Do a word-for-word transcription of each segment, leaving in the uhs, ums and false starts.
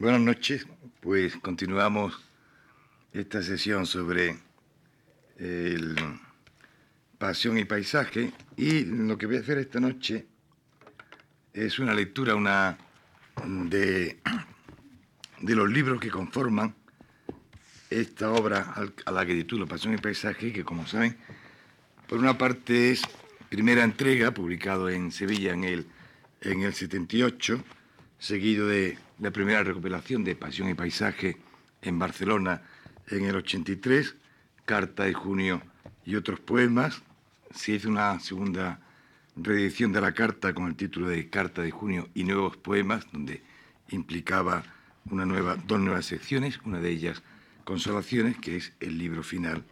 Buenas noches, pues continuamos esta sesión sobre el Pasión y Paisaje, y lo que voy a hacer esta noche es una lectura una de, de los libros que conforman esta obra a la que titulo Pasión y Paisaje, que como saben, por una parte es primera entrega, publicado en Sevilla en el, en el setenta y ocho, seguido de la primera recopilación de Pasión y Paisaje en Barcelona en el ochenta y tres, Carta de Junio y otros poemas. Se hizo una segunda reedición de la carta con el título de Carta de Junio y nuevos poemas, donde implicaba una nueva, dos nuevas secciones, una de ellas Consolaciones, que es el libro final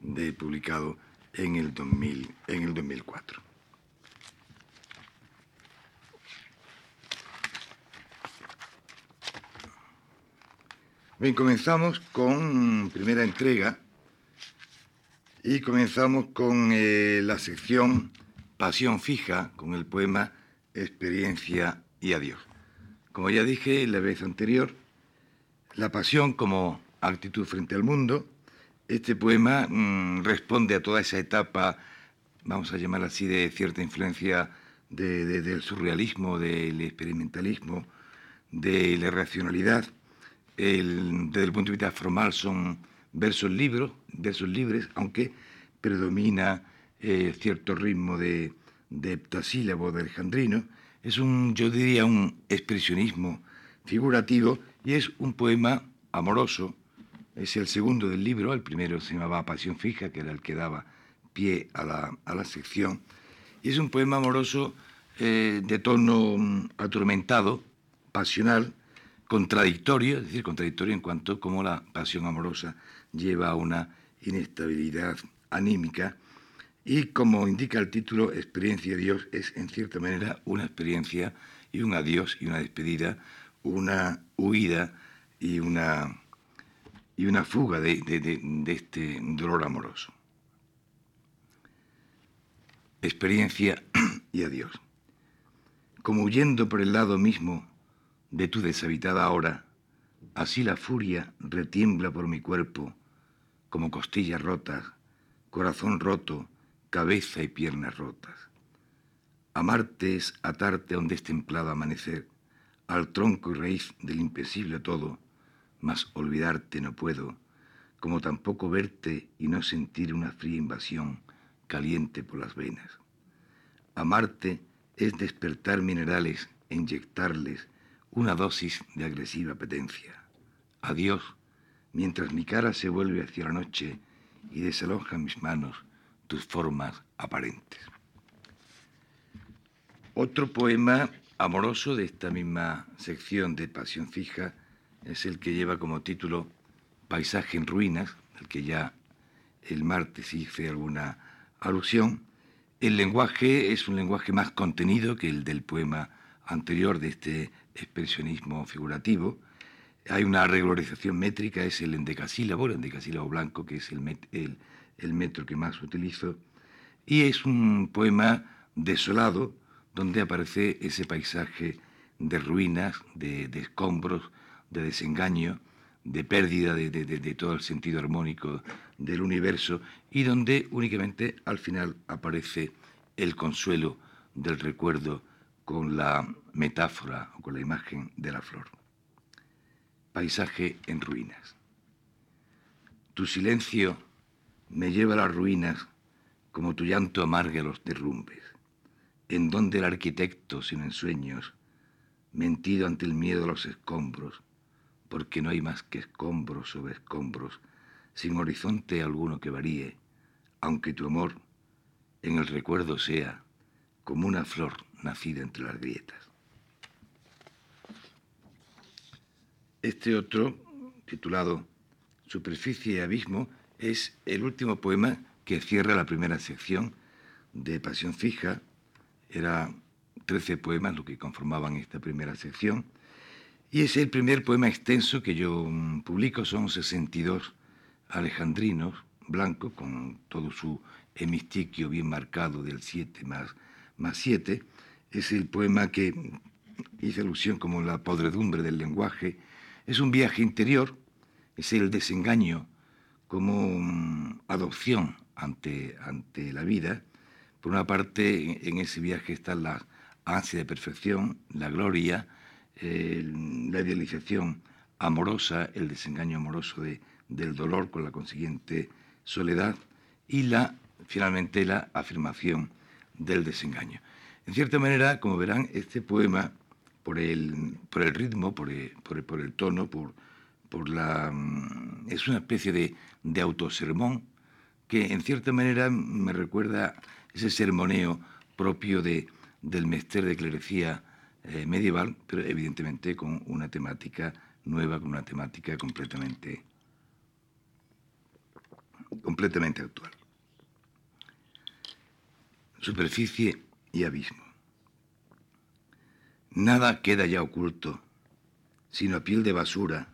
de, publicado en el, dos mil, en el dos mil cuatro. Bien, comenzamos con primera entrega y comenzamos con eh, la sección Pasión Fija, con el poema Experiencia y Adiós. Como ya dije la vez anterior, la pasión como actitud frente al mundo, este poema mmm, responde a toda esa etapa, vamos a llamarla así, de cierta influencia de, de, del surrealismo, del experimentalismo, de la irracionalidad. El, desde el punto de vista formal son versos, libros, versos libres, aunque predomina eh, cierto ritmo de, de heptasílabo de alejandrino. Es un, yo diría, un expresionismo figurativo y es un poema amoroso. Es el segundo del libro, el primero se llamaba Pasión Fija, que era el que daba pie a la, a la sección. Y es un poema amoroso eh, de tono atormentado, pasional, contradictorio, es decir, contradictorio en cuanto a cómo la pasión amorosa lleva a una inestabilidad anímica y, como indica el título, Experiencia de Dios es, en cierta manera, una experiencia y un adiós y una despedida, una huida y una, y una fuga de, de, de, de este dolor amoroso. Experiencia y adiós. Como huyendo por el lado mismo de tu deshabitada hora, así la furia retiembla por mi cuerpo, como costillas rotas, corazón roto, cabeza y piernas rotas. Amarte es atarte a un destemplado amanecer, al tronco y raíz del impesible todo, mas olvidarte no puedo, como tampoco verte y no sentir una fría invasión caliente por las venas. Amarte es despertar minerales e inyectarles una dosis de agresiva apetencia. Adiós, mientras mi cara se vuelve hacia la noche y desaloja mis manos tus formas aparentes. Otro poema amoroso de esta misma sección de Pasión Fija es el que lleva como título Paisaje en Ruinas, al que ya el martes hice alguna alusión. El lenguaje es un lenguaje más contenido que el del poema anterior de este expresionismo figurativo. Hay una regularización métrica, es el endecasílabo, el endecasílabo blanco, que es el, met, el, el metro que más utilizo, y es un poema desolado, donde aparece ese paisaje de ruinas, de, de escombros, de desengaño, de pérdida de, de, de, de todo el sentido armónico del universo, y donde únicamente al final aparece el consuelo del recuerdo con la metáfora o con la imagen de la flor. Paisaje en ruinas. Tu silencio me lleva a las ruinas como tu llanto amarga los derrumbes, en donde el arquitecto, sin ensueños, mentido ante el miedo a los escombros, porque no hay más que escombros sobre escombros, sin horizonte alguno que varíe, aunque tu amor en el recuerdo sea como una flor nacida entre las grietas. Este otro, titulado Superficie y Abismo, es el último poema que cierra la primera sección de Pasión Fija. Era trece poemas lo que conformaban esta primera sección, y es el primer poema extenso que yo publico. Son sesenta y dos alejandrinos blancos, con todo su hemistiquio bien marcado del siete más más siete, es el poema que hice alusión como la podredumbre del lenguaje, Es un viaje interior, es el desengaño como adopción ante, ante la vida. Por una parte, en ese viaje está la ansia de perfección, la gloria, eh, la idealización amorosa, el desengaño amoroso de, del dolor con la consiguiente soledad y la, finalmente la afirmación del desengaño. En cierta manera, como verán, este poema, por el, por el ritmo, por el, por el, por el tono, por, por la, es una especie de, de autosermón que en cierta manera me recuerda ese sermoneo propio de, del mester de clerecía eh, medieval, pero evidentemente con una temática nueva, con una temática completamente, completamente actual. Superficie y abismo. Nada queda ya oculto, sino a piel de basura,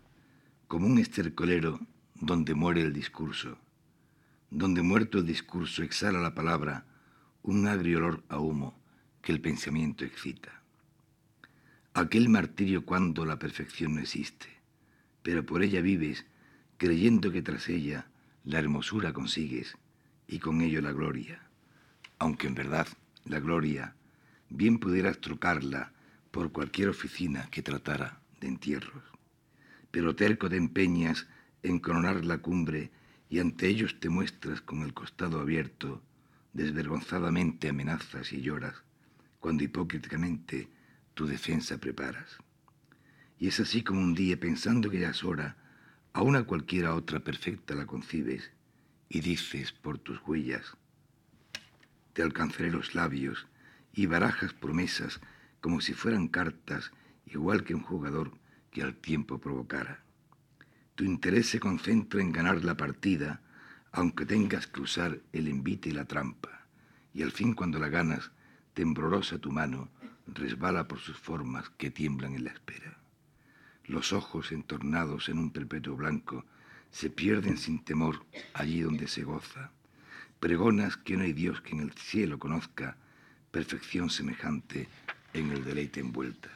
como un estercolero donde muere el discurso, donde muerto el discurso exhala la palabra, un agrio olor a humo que el pensamiento excita. Aquel martirio cuando la perfección no existe, pero por ella vives, creyendo que tras ella la hermosura consigues, y con ello la gloria. Aunque en verdad la gloria bien pudieras trocarla por cualquier oficina que tratara de entierros. Pero terco te empeñas en coronar la cumbre y ante ellos te muestras con el costado abierto, desvergonzadamente amenazas y lloras, cuando hipócritamente tu defensa preparas. Y es así como un día, pensando que ya es hora, a una cualquiera otra perfecta la concibes y dices por tus huellas, te alcanzaré los labios y barajas promesas como si fueran cartas, igual que un jugador que al tiempo provocara. Tu interés se concentra en ganar la partida, aunque tengas que usar el envite y la trampa, y al fin cuando la ganas, temblorosa tu mano, resbala por sus formas que tiemblan en la espera. Los ojos entornados en un perpetuo blanco se pierden sin temor allí donde se goza. Pregonas que no hay Dios que en el cielo conozca perfección semejante en el deleite envuelta.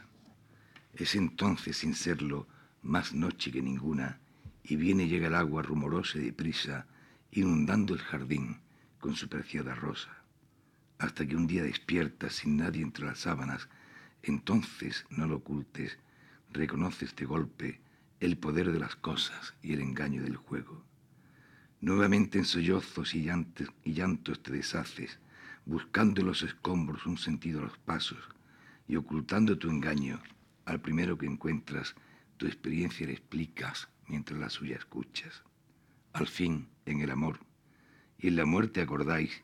Es entonces, sin serlo, más noche que ninguna, y viene y llega el agua rumorosa y deprisa, inundando el jardín con su preciada rosa. Hasta que un día despiertas sin nadie entre las sábanas, entonces no lo ocultes, reconoces de golpe el poder de las cosas y el engaño del juego. Nuevamente en sollozos y llantos, y llantos te deshaces, buscando en los escombros un sentido a los pasos y ocultando tu engaño al primero que encuentras, tu experiencia le explicas mientras la suya escuchas. Al fin, en el amor y en la muerte acordáis,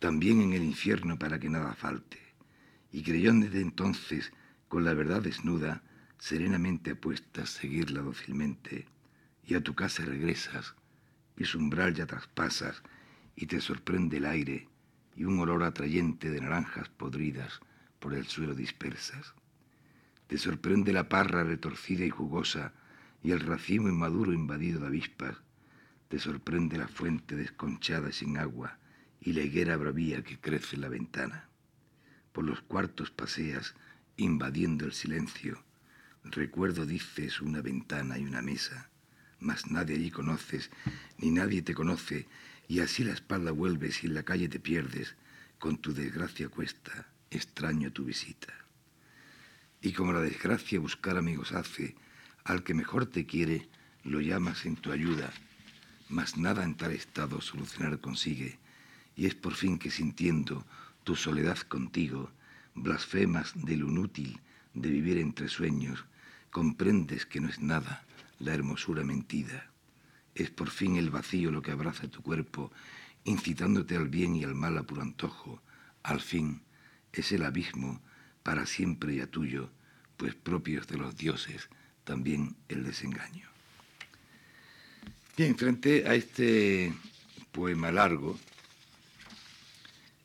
también en el infierno para que nada falte, y creyón desde entonces, con la verdad desnuda, serenamente apuestas seguirla dócilmente, y a tu casa regresas, y su umbral ya traspasas, y te sorprende el aire, y un olor atrayente de naranjas podridas por el suelo dispersas. Te sorprende la parra retorcida y jugosa, y el racimo inmaduro invadido de avispas. Te sorprende la fuente desconchada y sin agua, y la higuera bravía que crece en la ventana. Por los cuartos paseas, invadiendo el silencio. Recuerdo, dices, una ventana y una mesa, mas nadie allí conoces, ni nadie te conoce, y así la espalda vuelves y en la calle te pierdes, con tu desgracia cuesta, extraño tu visita. Y como la desgracia buscar amigos hace, al que mejor te quiere, lo llamas en tu ayuda, mas nada en tal estado solucionar consigue, y es por fin que sintiendo tu soledad contigo, blasfemas de lo inútil de vivir entre sueños, comprendes que no es nada la hermosura mentida. Es por fin el vacío lo que abraza tu cuerpo, incitándote al bien y al mal a puro antojo. Al fin es el abismo para siempre ya tuyo, pues propios de los dioses también el desengaño. Bien, frente a este poema largo,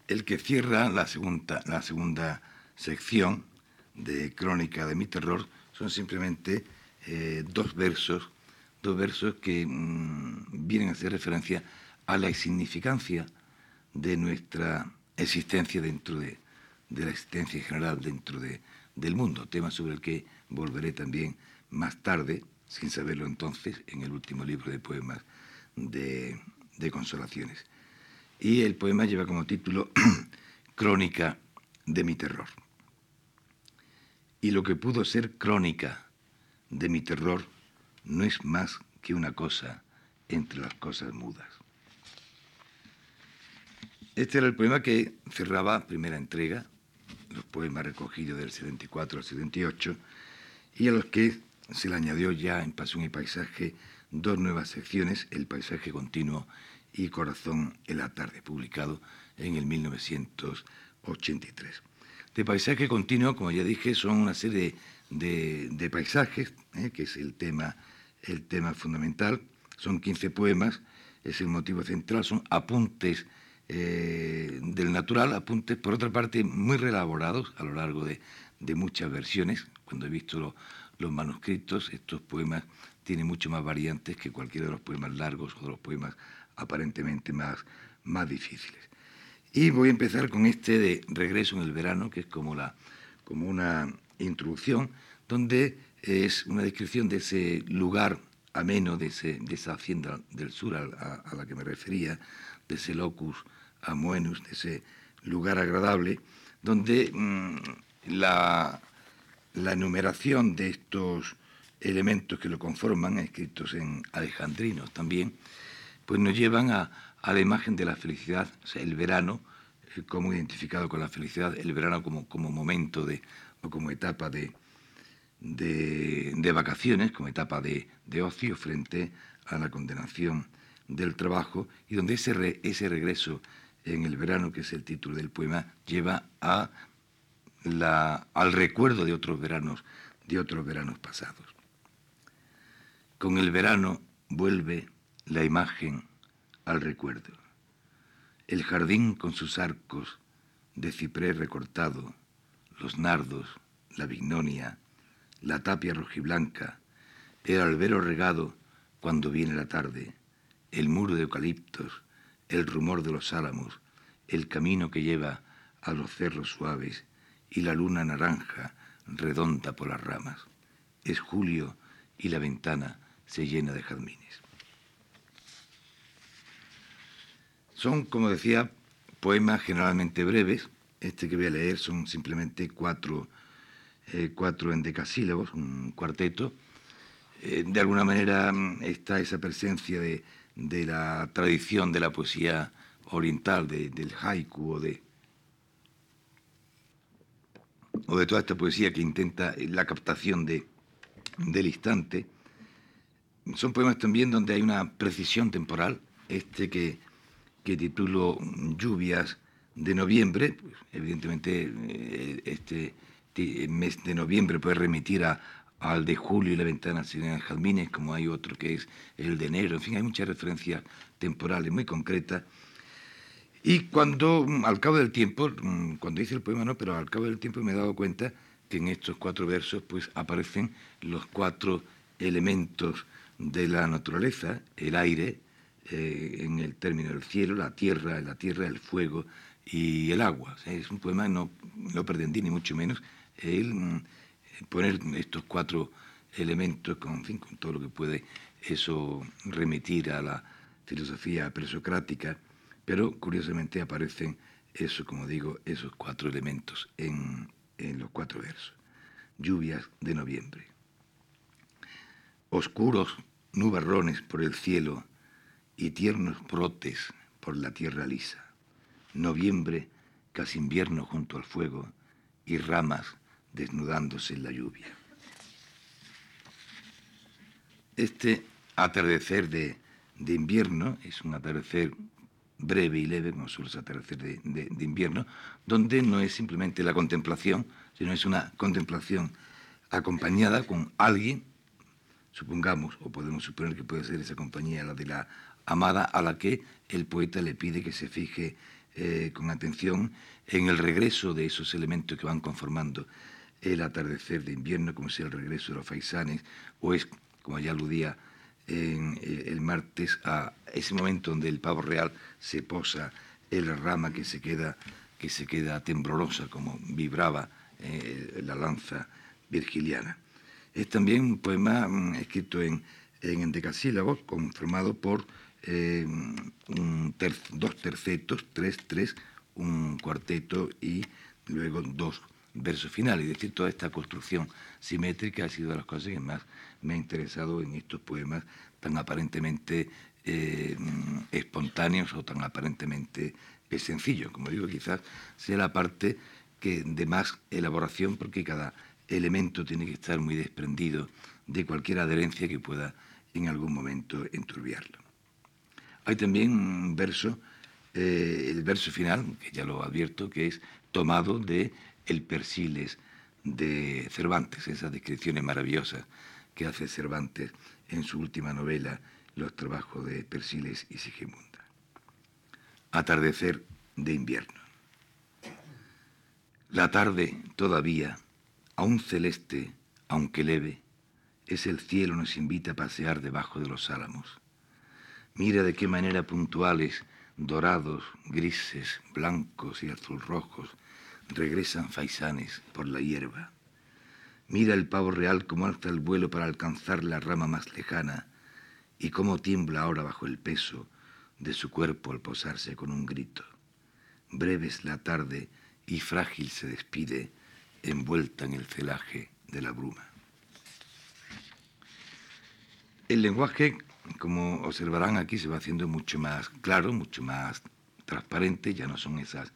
el que cierra la segunda, la segunda sección de Crónica de mi Terror son simplemente eh, dos versos, dos versos que mmm, vienen a hacer referencia a la insignificancia de nuestra existencia dentro de, de la existencia general dentro de, del mundo, tema sobre el que volveré también más tarde, sin saberlo entonces, en el último libro de poemas de, de Consolaciones. Y el poema lleva como título Crónica de mi terror. Y lo que pudo ser crónica de mi terror no es más que una cosa entre las cosas mudas. Este era el poema que cerraba primera entrega, los poemas recogidos del setenta y cuatro al setenta y ocho, y a los que se le añadió ya en Pasión y Paisaje dos nuevas secciones, El paisaje continuo y Corazón en la tarde, publicado en el mil novecientos ochenta y tres. De paisaje continuo, como ya dije, son una serie de, de paisajes, ¿eh? que es el tema, el tema fundamental. Son quince poemas, es el motivo central, son apuntes eh, del natural, apuntes, por otra parte, muy reelaborados a lo largo de, de muchas versiones. Cuando he visto lo, los manuscritos, estos poemas tienen mucho más variantes que cualquiera de los poemas largos o de los poemas aparentemente más, más difíciles. Y voy a empezar con este de Regreso en el verano, que es como, la, como una introducción, donde es una descripción de ese lugar ameno, de, ese, de esa hacienda del sur a, a la que me refería, de ese locus amoenus, de ese lugar agradable, donde mmm, la, la enumeración de estos elementos que lo conforman, escritos en alejandrinos también, pues nos llevan a, a la imagen de la felicidad, o sea, el verano eh, como identificado con la felicidad, el verano como, como momento de, o como etapa de, de, de vacaciones, como etapa de, de ocio frente a la condenación del trabajo, y donde ese, re, ese regreso en el verano, que es el título del poema, lleva a la, al recuerdo de otros veranos, de otros veranos pasados. Con el verano vuelve la imagen al recuerdo. El jardín con sus arcos de ciprés recortado, los nardos, la vignonia, la tapia rojiblanca, el albero regado cuando viene la tarde, el muro de eucaliptos, el rumor de los álamos, el camino que lleva a los cerros suaves y la luna naranja redonda por las ramas. Es julio y la ventana se llena de jazmines. Son, como decía, poemas generalmente breves. Este que voy a leer son simplemente cuatro, eh, cuatro endecasílabos, un cuarteto. Eh, de alguna manera está esa presencia de, de la tradición de la poesía oriental, de, del haiku o de, o de toda esta poesía que intenta la captación de, del instante. Son poemas también donde hay una precisión temporal. Este que... que titulo Lluvias de noviembre, pues evidentemente este mes de noviembre puede remitir a, al de julio y la ventana se llena de jazmines, como hay otro que es el de enero. En fin, hay muchas referencias temporales muy concretas. Y cuando, al cabo del tiempo, cuando hice el poema no, pero al cabo del tiempo me he dado cuenta que en estos cuatro versos pues aparecen los cuatro elementos de la naturaleza: el aire, Eh, en el término del cielo, la tierra, la tierra, el fuego y el agua. O sea, es un poema, no lo pretendí ni mucho menos, el poner estos cuatro elementos con, en fin, con todo lo que puede eso remitir a la filosofía presocrática, pero curiosamente aparecen eso, como digo, esos cuatro elementos en, en los cuatro versos. Lluvias de noviembre. Oscuros nubarrones por el cielo y tiernos brotes por la tierra lisa. Noviembre, casi invierno junto al fuego, y ramas desnudándose en la lluvia. Este atardecer de, de invierno es un atardecer breve y leve, como son los atardeceres de, de, de invierno, donde no es simplemente la contemplación, sino es una contemplación acompañada con alguien, supongamos, o podemos suponer que puede ser esa compañía, la de la amada, a la que el poeta le pide que se fije eh, con atención en el regreso de esos elementos que van conformando el atardecer de invierno, como sea el regreso de los faisanes, o es, como ya aludía en, eh, el martes, a ese momento donde el pavo real se posa en la rama que se queda, que se queda temblorosa, como vibraba eh, la lanza virgiliana. Es también un poema escrito en, en endecasílabos, conformado por eh, un ter, dos tercetos, tres, tres, un cuarteto y luego dos versos finales. Es decir, toda esta construcción simétrica ha sido de las cosas que más me ha interesado en estos poemas tan aparentemente eh, espontáneos o tan aparentemente sencillos. Como digo, quizás sea la parte que de más elaboración, porque cada elemento tiene que estar muy desprendido de cualquier adherencia que pueda en algún momento enturbiarlo. Hay también un verso, eh, el verso final, que ya lo advierto, que es tomado de El Persiles de Cervantes, esas descripciones maravillosas que hace Cervantes en su última novela, los trabajos de Persiles y Sigismunda. Atardecer de invierno. La tarde todavía, aún celeste, aunque leve, es el cielo nos invita a pasear debajo de los álamos. Mira de qué manera puntuales, dorados, grises, blancos y azul rojos, regresan faisanes por la hierba. Mira el pavo real cómo alza el vuelo para alcanzar la rama más lejana y cómo tiembla ahora bajo el peso de su cuerpo al posarse con un grito. Breve es la tarde y frágil se despide, envuelta en el celaje de la bruma. El lenguaje, como observarán aquí, se va haciendo mucho más claro, mucho más transparente. Ya no son esas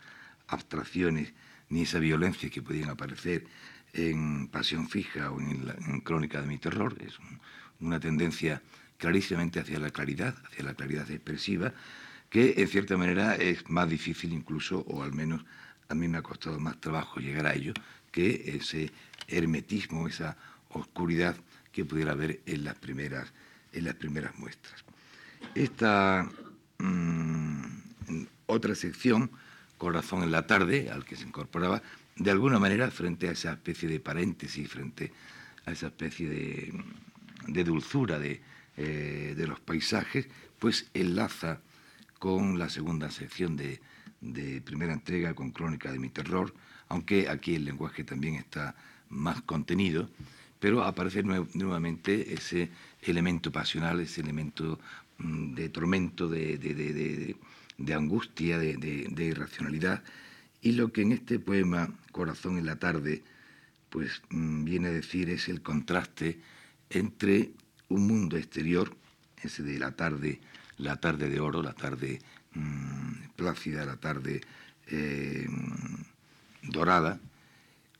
abstracciones ni esa violencia que podían aparecer en Pasión Fija o en, la, en Crónica de mi Terror. Es un, una tendencia clarísimamente hacia la claridad, hacia la claridad expresiva, que en cierta manera es más difícil incluso, o al menos a mí me ha costado más trabajo llegar a ello, que ese hermetismo, esa oscuridad que pudiera haber en las primeras, en las primeras muestras. Esta mmm, otra sección, Corazón en la tarde, al que se incorporaba, de alguna manera, frente a esa especie de paréntesis, frente a esa especie de, de dulzura de, eh, de los paisajes, pues enlaza con la segunda sección de, de primera entrega, con Crónica de mi Terror, aunque aquí el lenguaje también está más contenido, pero aparece nuevamente ese elemento pasional, ese elemento de tormento, de, de, de, de, de angustia, de, de, de irracionalidad. Y lo que en este poema, Corazón en la tarde, pues viene a decir es el contraste entre un mundo exterior, ese de la tarde, la tarde de oro, la tarde mmm, plácida, la tarde eh, dorada,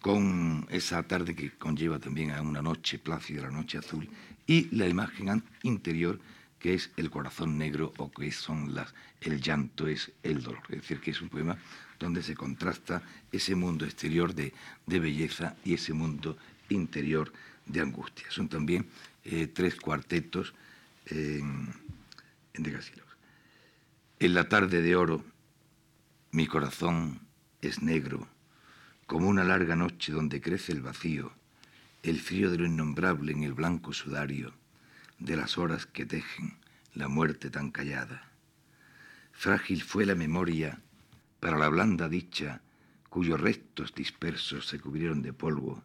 con esa tarde que conlleva también a una noche plácida, la noche azul, y la imagen interior, que es el corazón negro, o que son las, el llanto, es el dolor. Es decir, que es un poema donde se contrasta ese mundo exterior de, de belleza y ese mundo interior de angustia. Son también eh, tres cuartetos eh, en decasílabos. En la tarde de oro, mi corazón es negro, como una larga noche donde crece el vacío, el frío de lo innombrable en el blanco sudario, de las horas que tejen la muerte tan callada. Frágil fue la memoria para la blanda dicha, cuyos restos dispersos se cubrieron de polvo,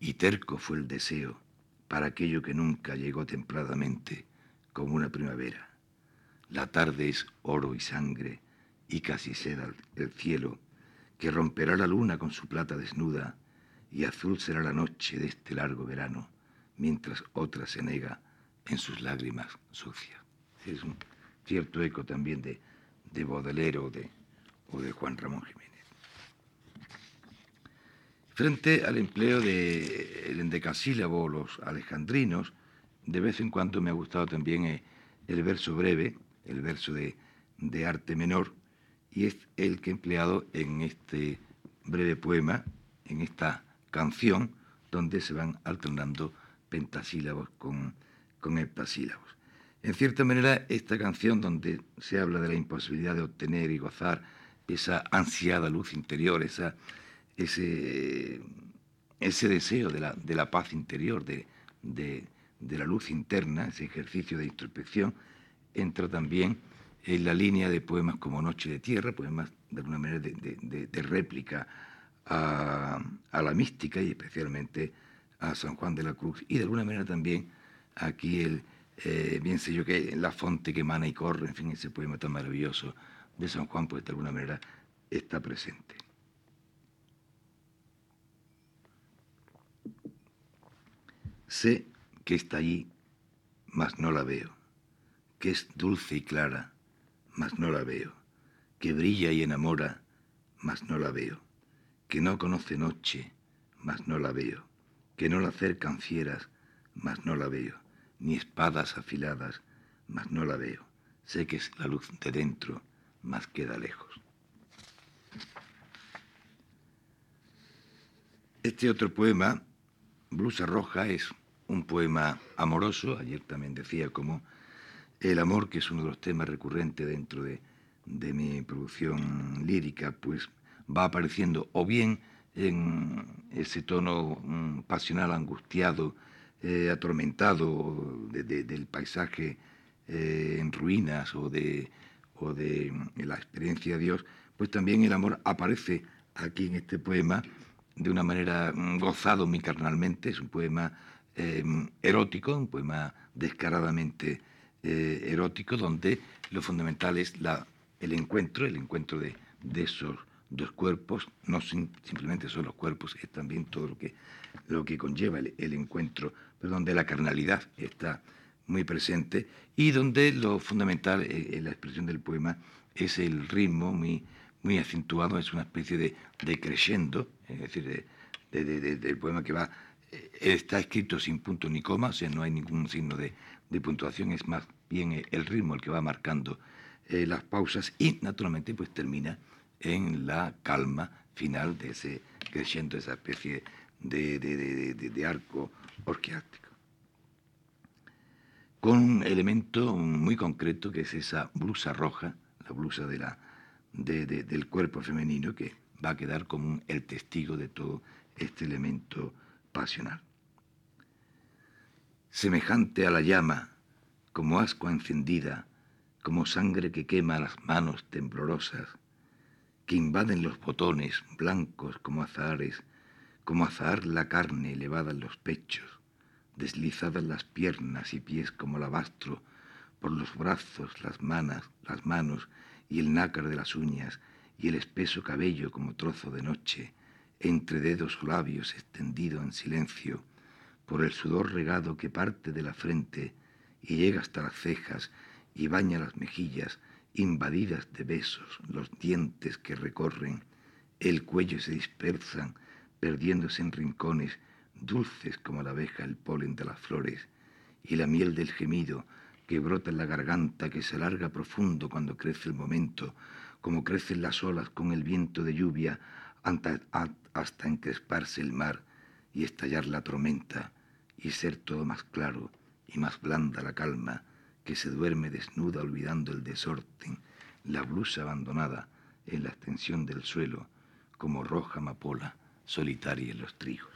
y terco fue el deseo para aquello que nunca llegó templadamente, como una primavera. La tarde es oro y sangre, y casi seda el cielo, que romperá la luna con su plata desnuda, y azul será la noche de este largo verano, mientras otra se nega en sus lágrimas sucias. Es un cierto eco también de, de Baudelaire o de, o de Juan Ramón Jiménez. Frente al empleo del endecasílabo, los alejandrinos, de vez en cuando me ha gustado también el verso breve, el verso de, de arte menor, y es el que he empleado en este breve poema, en esta canción, donde se van alternando pentasílabos con, con heptasílabos. En cierta manera, esta canción, donde se habla de la imposibilidad de obtener y gozar esa ansiada luz interior, esa, ese, ese deseo de la, de la paz interior, de, de, de la luz interna, ese ejercicio de introspección, entra también en la línea de poemas como Noche de Tierra, poemas de alguna manera de, de, de réplica a, a la mística y especialmente a San Juan de la Cruz, y de alguna manera también aquí el eh, bien sé yo que la fonte que emana y corre, en fin, ese poema tan maravilloso de San Juan, pues de alguna manera está presente. Sé que está allí, mas no la veo, que es dulce y clara, mas no la veo, que brilla y enamora, mas no la veo, que no conoce noche, mas no la veo, que no la cercan fieras, mas no la veo, ni espadas afiladas, mas no la veo. Sé que es la luz de dentro, mas queda lejos. Este otro poema, Blusa Roja, es un poema amoroso. Ayer también decía como el amor, que es uno de los temas recurrentes dentro de, de mi producción lírica, pues va apareciendo o bien en ese tono mm, pasional, angustiado, eh, atormentado de, de, del paisaje eh, en ruinas o de, o de la experiencia de Dios, pues también el amor aparece aquí en este poema de una manera gozado muy carnalmente. Es un poema eh, erótico, un poema descaradamente eh, erótico, donde lo fundamental es la, el encuentro, el encuentro de, de esos dos cuerpos. No simplemente son los cuerpos, es también todo lo que, lo que conlleva el, el encuentro, pero donde la carnalidad está muy presente y donde lo fundamental en, en la expresión del poema es el ritmo muy, muy acentuado. Es una especie de, de crescendo, es decir, de, de, de, de, del poema que va, eh, está escrito sin punto ni coma, o sea, no hay ningún signo de, de puntuación, es más bien el ritmo el que va marcando eh, las pausas y naturalmente pues termina en la calma final de ese crescendo, esa especie de, de, de, de, de arco orgiástico, con un elemento muy concreto que es esa blusa roja, la blusa de la, de, de, del cuerpo femenino, que va a quedar como un, el testigo de todo este elemento pasional. Semejante a la llama, como ascua encendida, como sangre que quema las manos temblorosas, que invaden los botones blancos como azahares, como azahar la carne elevada en los pechos, deslizadas las piernas y pies como alabastro, por los brazos, las manos, las manos y el nácar de las uñas, y el espeso cabello como trozo de noche, entre dedos o labios extendido en silencio, por el sudor regado que parte de la frente y llega hasta las cejas y baña las mejillas, invadidas de besos, los dientes que recorren el cuello se dispersan, perdiéndose en rincones dulces como la abeja el polen de las flores, y la miel del gemido que brota en la garganta, que se alarga profundo cuando crece el momento, como crecen las olas con el viento de lluvia, hasta, hasta encresparse el mar y estallar la tormenta, y ser todo más claro y más blanda la calma, que se duerme desnuda olvidando el desorden, la blusa abandonada en la extensión del suelo, como roja amapola solitaria en los trigos.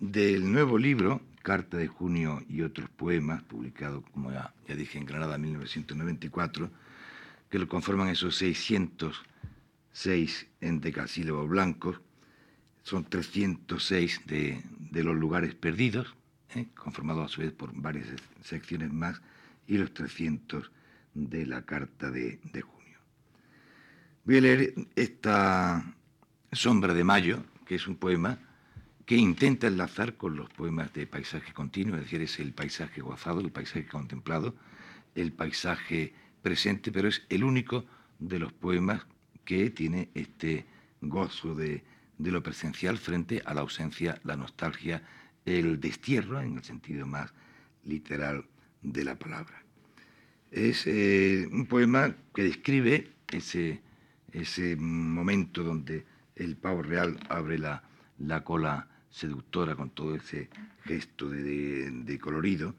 Del nuevo libro, Carta de Junio y otros poemas, publicado, como ya, ya dije, en Granada en mil novecientos noventa y cuatro, que lo conforman esos seiscientos seis endecasílabos blancos, son trescientos seis de, de los lugares perdidos, ¿Eh? conformado a su vez por varias secciones más, y los trescientos de la Carta de, de Junio. Voy a leer esta Sombra de Mayo, que es un poema que intenta enlazar con los poemas de paisaje continuo, es decir, es el paisaje gozado, el paisaje contemplado, el paisaje presente, pero es el único de los poemas que tiene este gozo de, de lo presencial frente a la ausencia, la nostalgia, el destierro, en el sentido más literal de la palabra. Es eh, un poema que describe ese, ese momento donde el pavo real abre la, la cola seductora con todo ese gesto de, de, de colorido.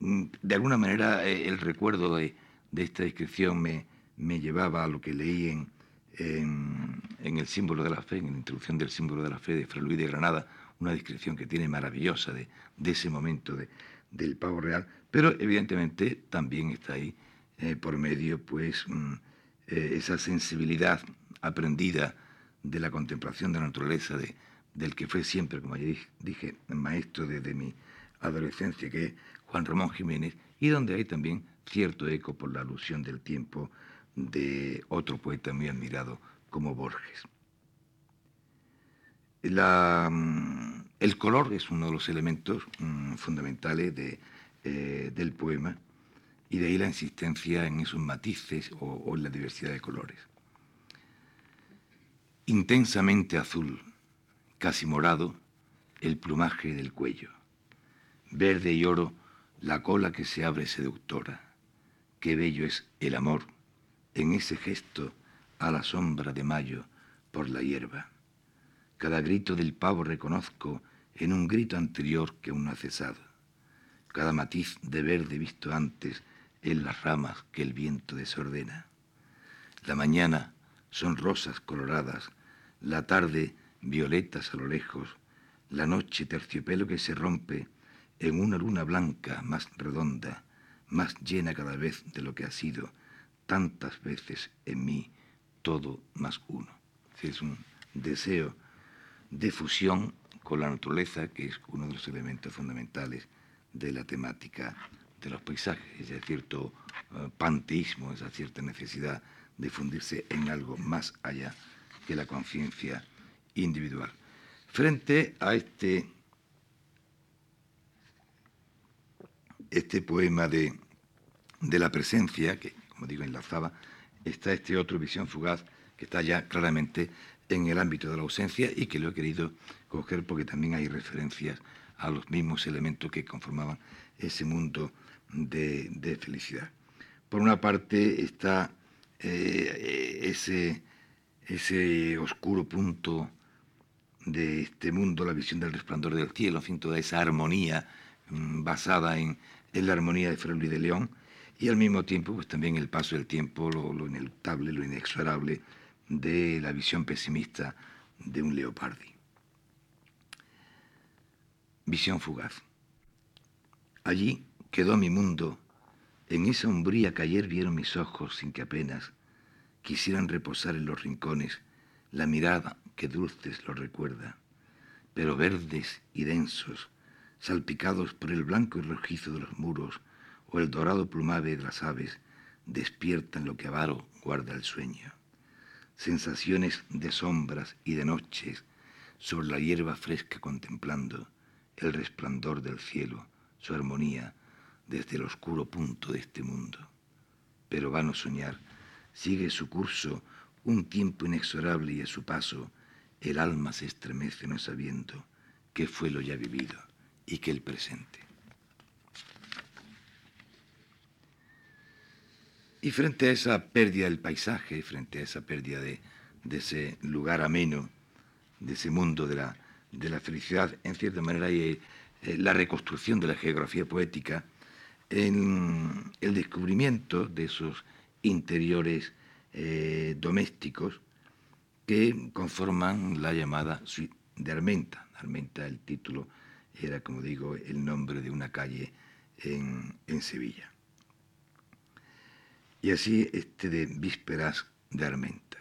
De alguna manera el recuerdo de, de esta descripción me, me llevaba a lo que leí en, en, en el Símbolo de la Fe, en la introducción del Símbolo de la Fe de Fray Luis de Granada, una descripción que tiene maravillosa de, de ese momento de, del pavo real, pero evidentemente también está ahí eh, por medio pues mm, eh, esa sensibilidad aprendida de la contemplación de la naturaleza, de, del que fue siempre, como ya dije, maestro desde mi adolescencia, que es Juan Ramón Jiménez, y donde hay también cierto eco por la alusión del tiempo de otro poeta muy admirado como Borges. La, el color es uno de los elementos mm, fundamentales de, eh, del poema, y de ahí la insistencia en esos matices o, o en la diversidad de colores. Intensamente azul, casi morado, el plumaje del cuello. Verde y oro, la cola que se abre seductora. Qué bello es el amor en ese gesto a la sombra de mayo por la hierba. Cada grito del pavo reconozco en un grito anterior que aún no ha cesado. Cada matiz de verde visto antes en las ramas que el viento desordena. La mañana son rosas coloradas, la tarde violetas a lo lejos, la noche terciopelo que se rompe en una luna blanca más redonda, más llena cada vez de lo que ha sido tantas veces en mí todo más uno. Es un deseo de fusión con la naturaleza, que es uno de los elementos fundamentales de la temática de los paisajes, ese cierto uh, panteísmo, esa cierta necesidad de fundirse en algo más allá que la conciencia individual. Frente a este, este poema de, de la presencia, que, como digo, enlazaba, está este otro, Visión Fugaz, que está ya claramente en el ámbito de la ausencia y que lo he querido coger porque también hay referencias a los mismos elementos que conformaban ese mundo de, de felicidad. Por una parte está Eh, ese, ese oscuro punto de este mundo, la visión del resplandor del cielo, en fin, toda esa armonía mm, basada en, en la armonía de Fray Luis de León, y al mismo tiempo pues también el paso del tiempo, lo, lo ineluctable, lo inexorable de la visión pesimista de un Leopardi. Visión fugaz. Allí quedó mi mundo, en esa umbría que ayer vieron mis ojos sin que apenas quisieran reposar en los rincones la mirada que dulces los recuerda, pero verdes y densos, salpicados por el blanco y rojizo de los muros o el dorado plumaje de las aves, despiertan lo que avaro guarda el sueño. Sensaciones de sombras y de noches sobre la hierba fresca contemplando el resplandor del cielo, su armonía, desde el oscuro punto de este mundo. Pero vano soñar, sigue su curso un tiempo inexorable y a su paso el alma se estremece no sabiendo qué fue lo ya vivido y qué el presente. Y frente a esa pérdida del paisaje, frente a esa pérdida de, de ese lugar ameno, de ese mundo de la, de la felicidad, en cierta manera hay eh, la reconstrucción de la geografía poética, en el descubrimiento de esos interiores eh, domésticos que conforman la llamada suite de Armenta. Armenta, el título, era, como digo, el nombre de una calle en, en Sevilla. Y así este de Vísperas de Armenta,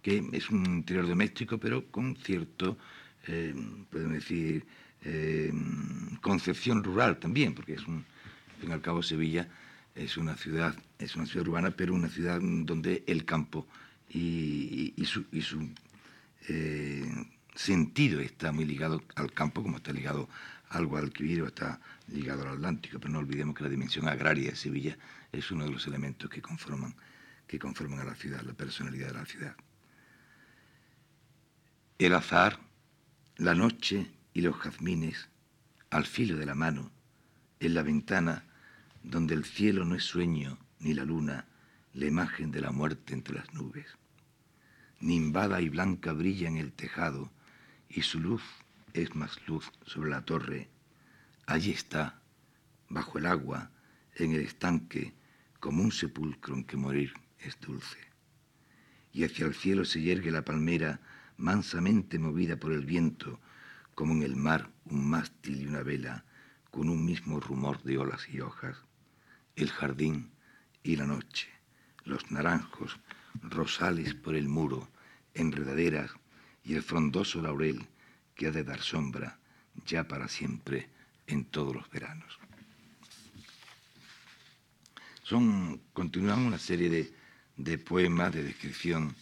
que es un interior doméstico, pero con cierto, eh, podemos decir, eh, concepción rural también, porque es un... Al fin y al cabo, Sevilla es una ciudad, es una ciudad urbana, pero una ciudad donde el campo y, y, y su, y su eh, sentido está muy ligado al campo, como está ligado al Guadalquivir o está ligado al Atlántico. Pero no olvidemos que la dimensión agraria de Sevilla es uno de los elementos que conforman, que conforman a la ciudad, la personalidad de la ciudad. El azahar, la noche y los jazmines, al filo de la mano, en la ventana, donde el cielo no es sueño, ni la luna, la imagen de la muerte entre las nubes. Nimbada y blanca brilla en el tejado, y su luz es más luz sobre la torre. Allí está, bajo el agua, en el estanque, como un sepulcro en que morir es dulce. Y hacia el cielo se yergue la palmera, mansamente movida por el viento, como en el mar un mástil y una vela, con un mismo rumor de olas y hojas, el jardín y la noche, los naranjos, rosales por el muro, enredaderas y el frondoso laurel que ha de dar sombra ya para siempre en todos los veranos. Son, continuamos una serie de, de poemas, de descripción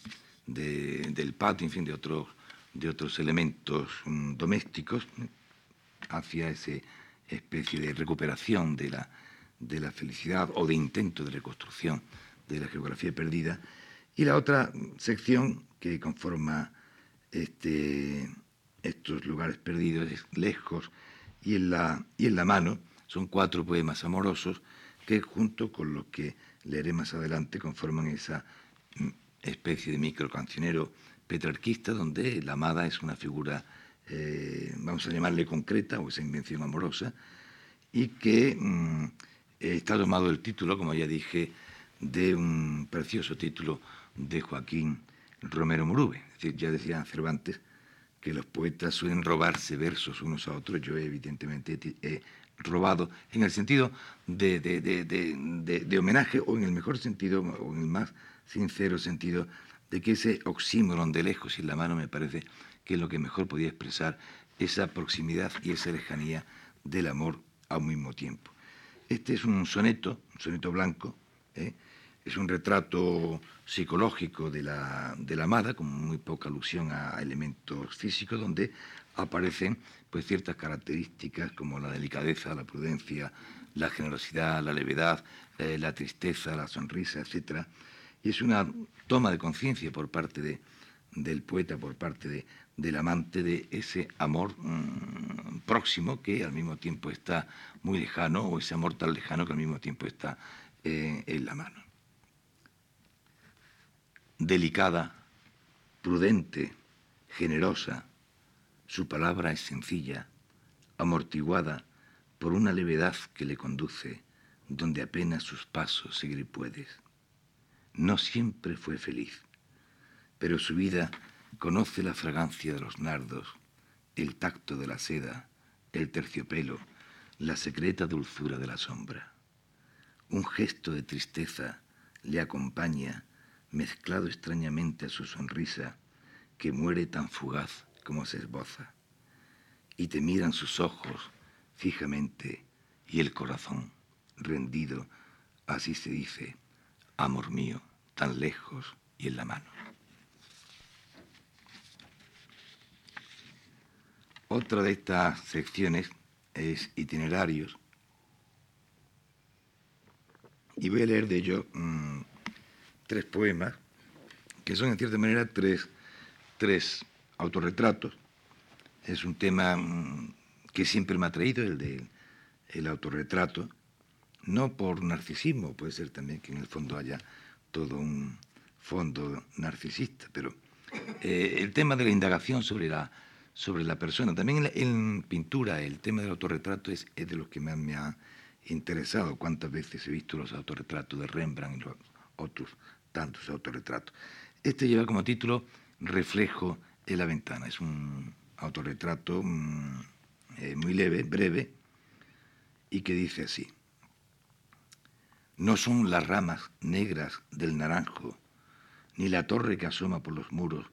de, del patio, en fin, de otros, de otros elementos um, domésticos, hacia esa especie de recuperación de la, de la felicidad o de intento de reconstrucción de la geografía perdida. Y la otra sección que conforma este, estos lugares perdidos es Lejos y en la, y en la mano. Son cuatro poemas amorosos que, junto con los que leeré más adelante, conforman esa especie de microcancionero petrarquista donde la amada es una figura, eh, vamos a llamarle concreta, o esa invención amorosa, y que mmm, está tomado el título, como ya dije, de un precioso título de Joaquín Romero Murube. Es decir, ya decía Cervantes que los poetas suelen robarse versos unos a otros. Yo evidentemente he robado en el sentido de, de, de, de, de, de homenaje, o en el mejor sentido, o en el más sincero sentido, de que ese oxímoron de Lejos y en la mano me parece que es lo que mejor podía expresar esa proximidad y esa lejanía del amor a un mismo tiempo. Este es un soneto, un soneto blanco, ¿eh? Es un retrato psicológico de la, de la amada, con muy poca alusión a elementos físicos, donde aparecen pues ciertas características como la delicadeza, la prudencia, la generosidad, la levedad, eh, la tristeza, la sonrisa, etcétera. Y es una toma de conciencia por parte de, del poeta, por parte de, del amante, de ese amor mmm, próximo que al mismo tiempo está muy lejano, o ese amor tan lejano que al mismo tiempo está eh, en la mano. Delicada, prudente, generosa, su palabra es sencilla, amortiguada por una levedad que le conduce donde apenas sus pasos seguir puedes. No siempre fue feliz, pero su vida conoce la fragancia de los nardos, el tacto de la seda, el terciopelo, la secreta dulzura de la sombra. Un gesto de tristeza le acompaña, mezclado extrañamente a su sonrisa, que muere tan fugaz como se esboza, y te miran sus ojos fijamente y el corazón rendido, así se dice: amor mío, tan lejos y en la mano. Otra de estas secciones es Itinerarios, y voy a leer de ello mmm, tres poemas, que son en cierta manera tres, tres autorretratos. Es un tema mmm, que siempre me ha traído, el del el autorretrato. No por narcisismo, puede ser también que en el fondo haya todo un fondo narcisista, pero eh, el tema de la indagación sobre la, sobre la persona. También en, la, en pintura el tema del autorretrato es, es de los que más me ha interesado. Cuántas veces he visto los autorretratos de Rembrandt y los otros tantos autorretratos. Este lleva como título Reflejo en la ventana. Es un autorretrato mm, eh, muy leve, breve, y que dice así: no son las ramas negras del naranjo, ni la torre que asoma por los muros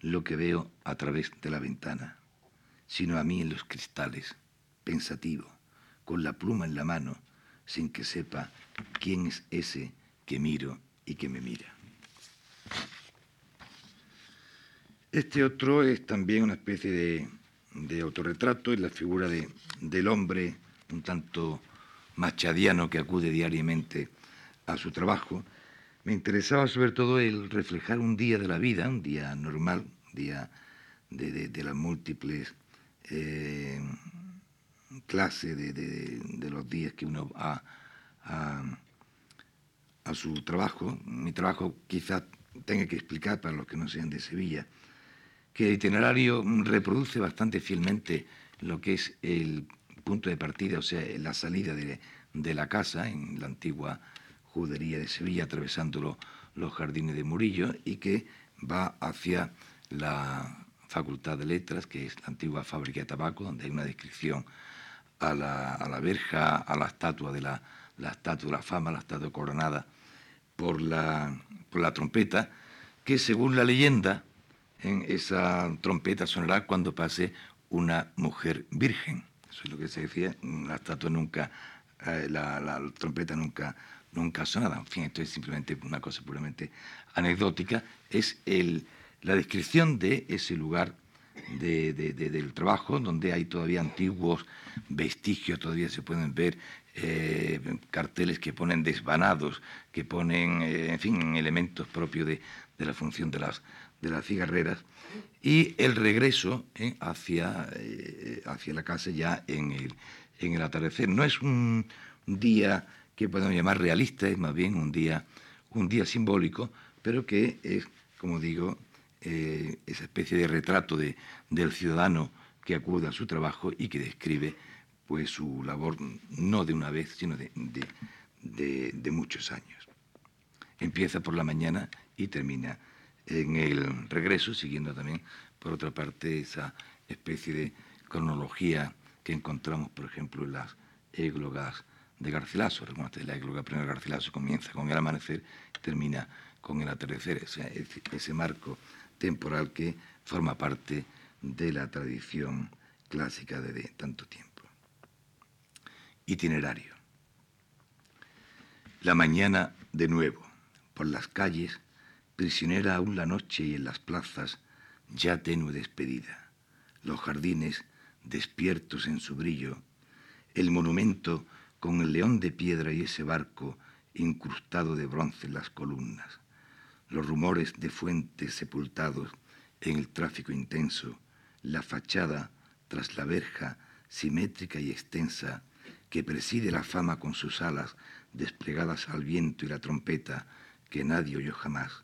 lo que veo a través de la ventana, sino a mí en los cristales, pensativo, con la pluma en la mano, sin que sepa quién es ese que miro y que me mira. Este otro es también una especie de, de autorretrato, es la figura de, del hombre un tanto machadiano que acude diariamente a su trabajo. Me interesaba sobre todo el reflejar un día de la vida, un día normal, un día de, de, de las múltiples eh, clases de, de, de los días que uno va a, a, a su trabajo. Mi trabajo quizás tenga que explicar, para los que no sean de Sevilla, que el itinerario reproduce bastante fielmente lo que es el punto de partida, o sea, la salida de, de la casa en la antigua judería de Sevilla, atravesando lo, los jardines de Murillo, y que va hacia la Facultad de Letras, que es la antigua fábrica de tabaco, donde hay una descripción a la, a la verja, a la estatua de la, la estatua de la fama, la estatua coronada por la, por la trompeta, que según la leyenda en esa trompeta sonará cuando pase una mujer virgen. Eso es lo que se decía, la estatua nunca, eh, la, la, la trompeta nunca, nunca sonará. En fin, esto es simplemente una cosa puramente anecdótica. Es el, la descripción de ese lugar de, de, de, del trabajo, donde hay todavía antiguos vestigios, todavía se pueden ver eh, carteles que ponen desvanados, que ponen, eh, en fin, elementos propios de, de la función de las de las cigarreras, y el regreso eh, hacia, eh, hacia la casa ya en el, en el atardecer. No es un día que podemos llamar realista, es más bien un día, un día simbólico, pero que es, como digo, eh, esa especie de retrato de, del ciudadano que acude a su trabajo y que describe pues, su labor no de una vez, sino de, de, de, de muchos años. Empieza por la mañana y termina en el regreso, siguiendo también, por otra parte, esa especie de cronología que encontramos, por ejemplo, en las églogas de Garcilaso. La égloga primero de Garcilaso comienza con el amanecer y termina con el atardecer. O sea, es ese marco temporal que forma parte de la tradición clásica de, de tanto tiempo. Itinerario. La mañana de nuevo, por las calles, prisionera aún la noche y en las plazas, ya tenue despedida, los jardines despiertos en su brillo, el monumento con el león de piedra y ese barco incrustado de bronce en las columnas, los rumores de fuentes sepultados en el tráfico intenso, la fachada tras la verja simétrica y extensa que preside la fama con sus alas desplegadas al viento y la trompeta que nadie oyó jamás,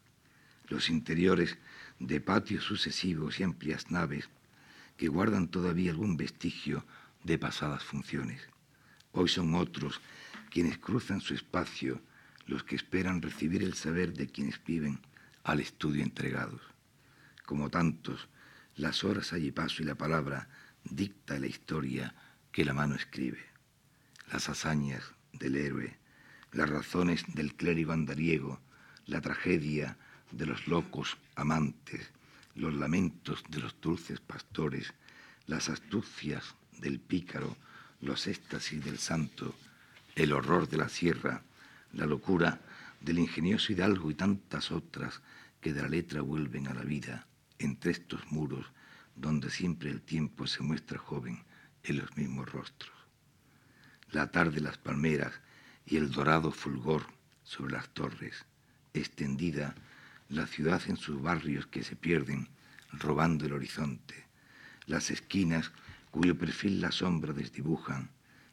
los interiores de patios sucesivos y amplias naves que guardan todavía algún vestigio de pasadas funciones. Hoy son otros quienes cruzan su espacio, los que esperan recibir el saber de quienes viven al estudio entregados. Como tantos, las horas allí paso y la palabra dicta la historia que la mano escribe. Las hazañas del héroe, las razones del clérigo andariego, la tragedia de los locos amantes, los lamentos de los dulces pastores, las astucias del pícaro, los éxtasis del santo, el horror de la sierra, la locura del ingenioso hidalgo y tantas otras que de la letra vuelven a la vida entre estos muros donde siempre el tiempo se muestra joven en los mismos rostros. La tarde, las palmeras y el dorado fulgor sobre las torres, extendida la ciudad en sus barrios que se pierden, robando el horizonte, las esquinas cuyo perfil la sombra desdibujan,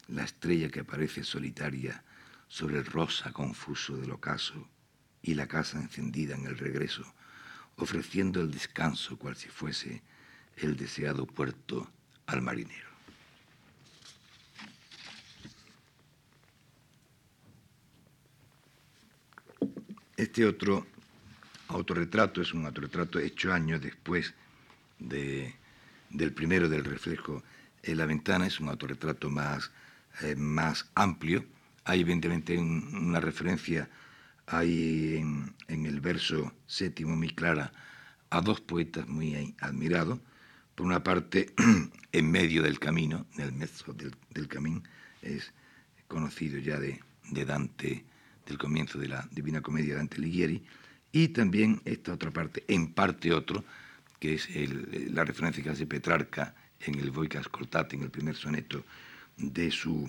la estrella que aparece solitaria sobre el rosa confuso del ocaso, y la casa encendida en el regreso, ofreciendo el descanso cual si fuese el deseado puerto al marinero. Este otro autorretrato es un autorretrato hecho años después de, del primero, del reflejo en la ventana. Es un autorretrato más, eh, más amplio. Hay evidentemente un, una referencia hay en, en el verso séptimo muy clara a dos poetas muy admirados. Por una parte, en medio del camino, en el mezzo del, del camino, es conocido ya de, de Dante, del comienzo de la Divina Comedia de Dante Alighieri. Y también esta otra parte, en parte otro, que es el, la referencia que hace Petrarca en el Boica Ascoltate, en el primer soneto de su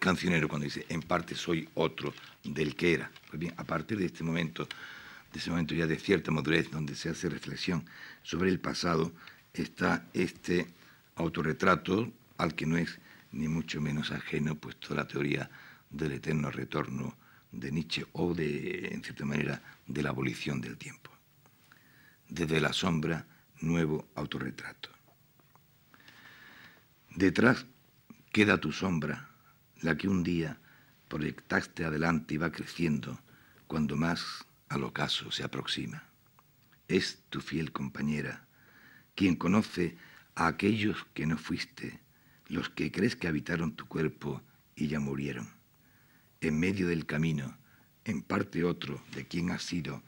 cancionero, cuando dice, en parte soy otro del que era. Pues bien, a partir de este momento, de ese momento ya de cierta madurez, donde se hace reflexión sobre el pasado, está este autorretrato al que no es ni mucho menos ajeno pues toda la teoría del eterno retorno de Nietzsche o, de, en cierta manera, de la abolición del tiempo. Desde la sombra, nuevo autorretrato. Detrás queda tu sombra, la que un día proyectaste adelante y va creciendo cuando más al ocaso se aproxima. Es tu fiel compañera, quien conoce a aquellos que no fuiste, los que crees que habitaron tu cuerpo y ya murieron. En medio del camino, en parte otro de quien has sido,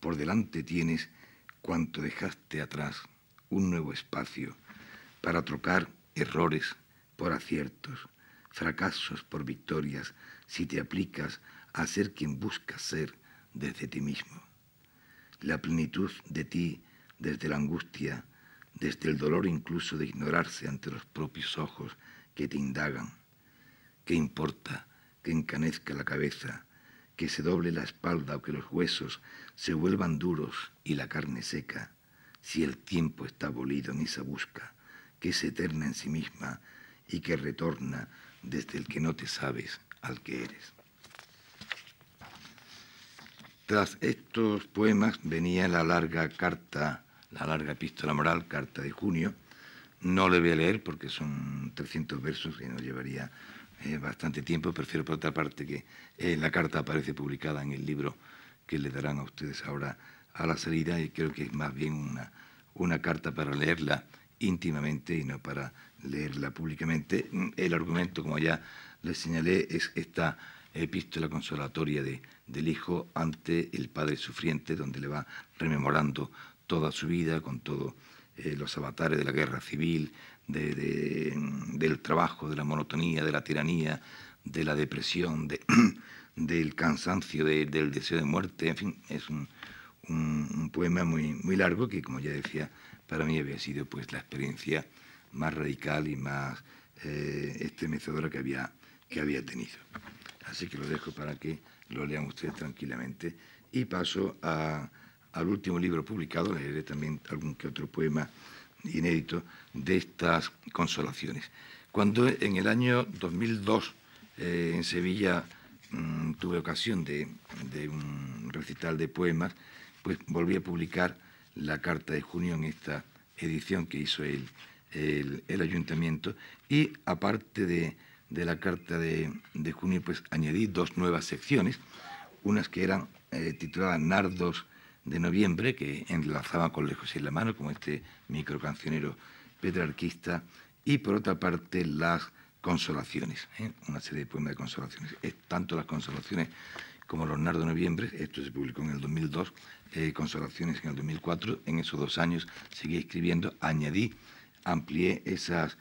por delante tienes cuanto dejaste atrás, un nuevo espacio para trocar errores por aciertos, fracasos por victorias, si te aplicas a ser quien buscas ser desde ti mismo. La plenitud de ti desde la angustia, desde el dolor incluso de ignorarse ante los propios ojos que te indagan. ¿Qué importa que encanezca la cabeza, que se doble la espalda o que los huesos se vuelvan duros y la carne seca, si el tiempo está abolido en esa busca, que es eterna en sí misma y que retorna desde el que no te sabes al que eres? Tras estos poemas venía la larga carta, la larga epístola moral, Carta de Junio. No le voy a leer porque son trescientos versos y nos llevaría eh, bastante tiempo. Prefiero, por otra parte, que eh, la carta aparece publicada en el libro que le darán a ustedes ahora a la salida, y creo que es más bien una, una carta para leerla íntimamente y no para leerla públicamente. El argumento, como ya les señalé, es esta epístola consolatoria de, del hijo ante el padre sufriente, donde le va rememorando toda su vida, con todos eh, los avatares de la guerra civil, de, de, del trabajo, de la monotonía, de la tiranía, de la depresión, de, del cansancio, de, del deseo de muerte. En fin, es un, un, un poema muy, muy largo que, como ya decía, para mí había sido pues la experiencia más radical y más eh, estremecedora que había, que había tenido. Así que lo dejo para que lo lean ustedes tranquilamente. Y paso a... al último libro publicado. Leeré también algún que otro poema inédito de estas Consolaciones. Cuando en el año dos mil dos eh, en Sevilla mmm, tuve ocasión de, de un recital de poemas, pues volví a publicar la Carta de Junio en esta edición que hizo el, el, el ayuntamiento, y aparte de, de la Carta de, de Junio, pues añadí dos nuevas secciones, unas que eran eh, tituladas Nardos de Noviembre, que enlazaba con Lejos y en la Mano, como este microcancionero petrarquista, y por otra parte las Consolaciones, ¿eh? una serie de poemas de consolaciones. Es tanto las Consolaciones como los Nardos de Noviembre. Esto se publicó en el dos mil dos, eh, Consolaciones en el dos mil cuatro. En esos dos años seguí escribiendo, añadí, amplié esas,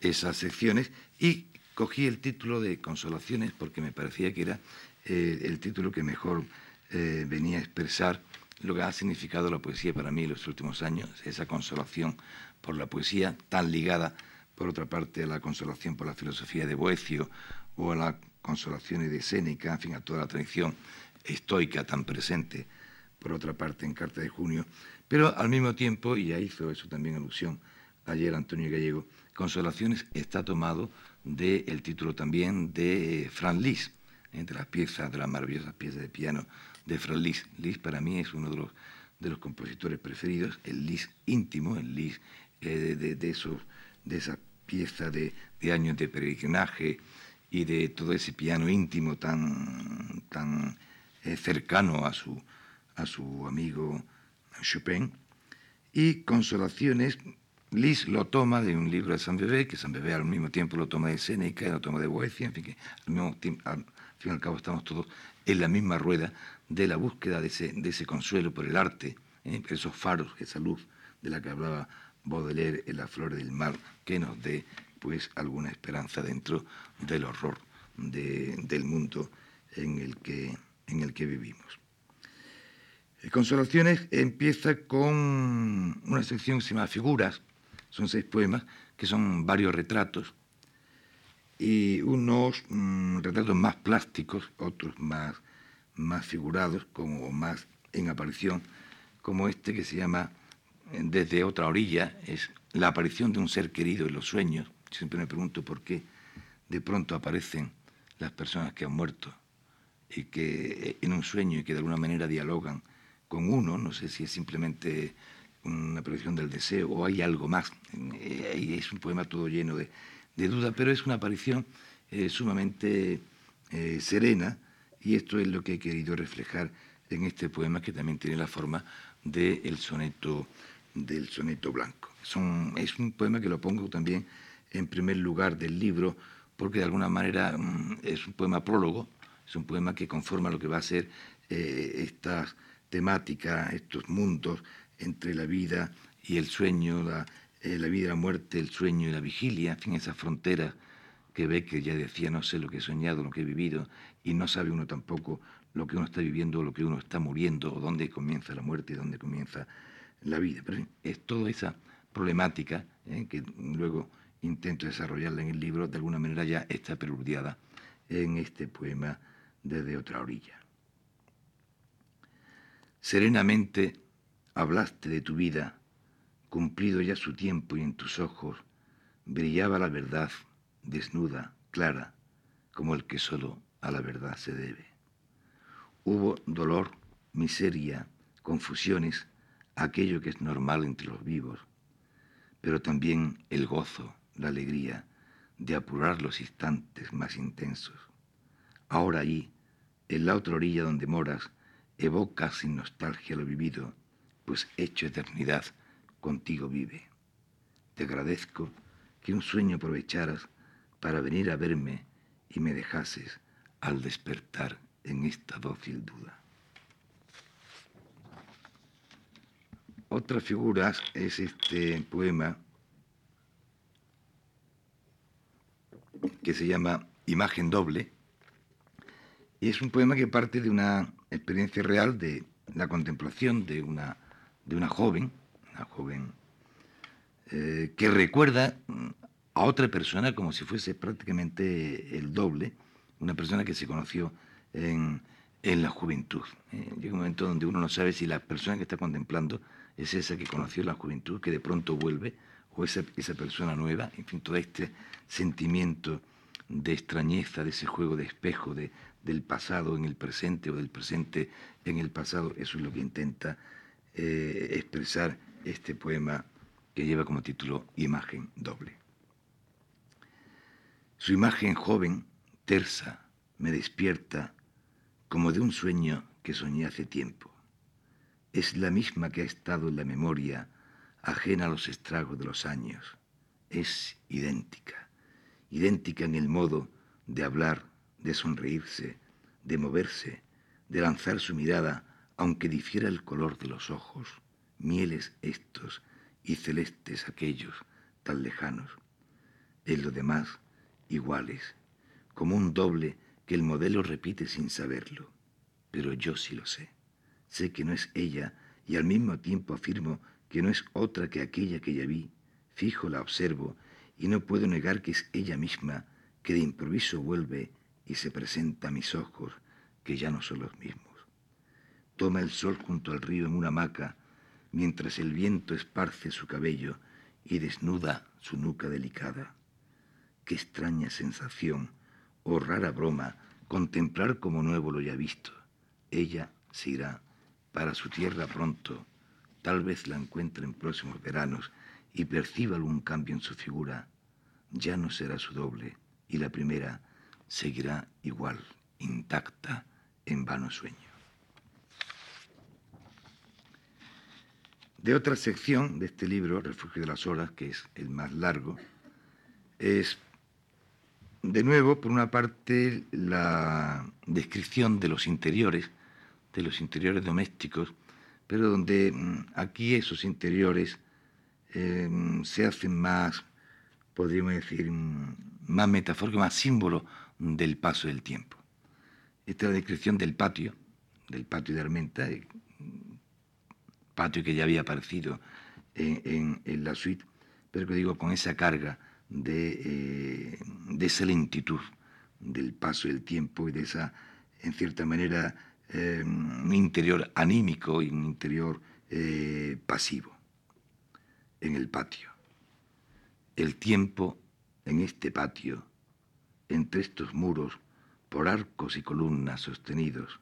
esas secciones, y cogí el título de Consolaciones porque me parecía que era eh, el título que mejor eh, venía a expresar lo que ha significado la poesía para mí en los últimos años, esa consolación por la poesía, tan ligada, por otra parte, a la consolación por la filosofía de Boecio o a las consolaciones de Séneca, en fin, a toda la tradición estoica tan presente, por otra parte, en Carta de Junio. Pero al mismo tiempo, y ya hizo eso también alusión ayer Antonio Gallego, Consolaciones está tomado del título también de Franz Liszt, entre las piezas, de las maravillosas piezas de piano de Franz Liszt. Liszt para mí es uno de los, de los compositores preferidos, el Liszt íntimo, el Liszt eh, de, de, de, esos, de esas piezas de, de años de peregrinaje y de todo ese piano íntimo tan, tan eh, cercano a su, a su amigo Chopin. Y Consolaciones, Liszt lo toma de un libro de San Bebé, que San Bebé al mismo tiempo lo toma de Séneca, lo toma de Boecio, en fin, que al mismo tiempo, al fin y al cabo estamos todos en la misma rueda de la búsqueda de ese, de ese consuelo por el arte, ¿eh? esos faros, esa luz de la que hablaba Baudelaire en La Flor del Mar, que nos dé pues alguna esperanza dentro del horror de, del mundo en el que, en el que vivimos. Consolaciones empieza con una sección que se llama Figuras. Son seis poemas que son varios retratos, y unos mmm, retratos más plásticos, otros más, más figurados, como más en aparición, como este que se llama Desde otra orilla. Es la aparición de un ser querido en los sueños. Yo siempre me pregunto por qué de pronto aparecen las personas que han muerto y que en un sueño y que de alguna manera dialogan con uno. No sé si es simplemente una aparición del deseo o hay algo más. Es un poema todo lleno de, de duda, pero es una aparición eh, sumamente eh, serena, y esto es lo que he querido reflejar en este poema, que también tiene la forma de el soneto, del soneto blanco. Es un, es un poema que lo pongo también en primer lugar del libro, porque de alguna manera mm, es un poema prólogo, es un poema que conforma lo que va a ser eh, esta temática, estos mundos, entre la vida y el sueño, la, eh, la vida y la muerte, el sueño y la vigilia, en fin, esas fronteras que Becker ya decía, no sé lo que he soñado, lo que he vivido, y no sabe uno tampoco lo que uno está viviendo, lo que uno está muriendo, o dónde comienza la muerte y dónde comienza la vida. Pero es toda esa problemática eh, que luego intento desarrollarla en el libro, de alguna manera ya está preludiada en este poema Desde otra orilla. Serenamente hablaste de tu vida, cumplido ya su tiempo, y en tus ojos brillaba la verdad, desnuda, clara, como el que solo a la verdad se debe. Hubo dolor, miseria, confusiones, aquello que es normal entre los vivos, pero también el gozo, la alegría de apurar los instantes más intensos. Ahora allí, en la otra orilla donde moras, evocas sin nostalgia lo vivido, pues hecho eternidad contigo vive. Te agradezco que un sueño aprovecharas para venir a verme y me dejases al despertar en esta dócil duda. Otras figuras es este poema que se llama Imagen doble, y es un poema que parte de una experiencia real de la contemplación de una, de una joven, una joven eh, que recuerda a otra persona como si fuese prácticamente el doble, una persona que se conoció en, en la juventud. Eh, llega un momento donde uno no sabe si la persona que está contemplando es esa que conoció la juventud, que de pronto vuelve, o esa, esa persona nueva. En fin, todo este sentimiento de extrañeza, de ese juego de espejo, de, del pasado en el presente o del presente en el pasado, eso es lo que intenta eh, expresar este poema que lleva como título Imagen doble. Su imagen joven, tersa, me despierta como de un sueño que soñé hace tiempo. Es la misma que ha estado en la memoria, ajena a los estragos de los años. Es idéntica, idéntica en el modo de hablar, de sonreírse, de moverse, de lanzar su mirada, aunque difiera el color de los ojos, mieles estos y celestes aquellos, tan lejanos. En lo demás, iguales, como un doble que el modelo repite sin saberlo. Pero yo sí lo sé. Sé que no es ella, y al mismo tiempo afirmo que no es otra que aquella que ya vi. Fijo la observo, y no puedo negar que es ella misma, que de improviso vuelve y se presenta a mis ojos, que ya no son los mismos. Toma el sol junto al río en una hamaca, mientras el viento esparce su cabello y desnuda su nuca delicada. Qué extraña sensación, oh rara broma, contemplar como nuevo lo ya visto. Ella se irá para su tierra pronto, tal vez la encuentre en próximos veranos y perciba algún cambio en su figura. Ya no será su doble, y la primera seguirá igual, intacta, en vano sueño. De otra sección de este libro, Refugio de las Horas, que es el más largo, es, de nuevo, por una parte, la descripción de los interiores, de los interiores domésticos, pero donde aquí esos interiores eh, se hacen más, podríamos decir, más metafóricos, más símbolo del paso del tiempo. Esta es la descripción del patio, del patio de Armenta, patio que ya había aparecido en, en, en la suite, pero que digo, con esa carga de, eh, de esa lentitud del paso del tiempo y de esa, en cierta manera, Eh, un interior anímico y un interior eh, pasivo en el patio. El tiempo en este patio, entre estos muros por arcos y columnas sostenidos,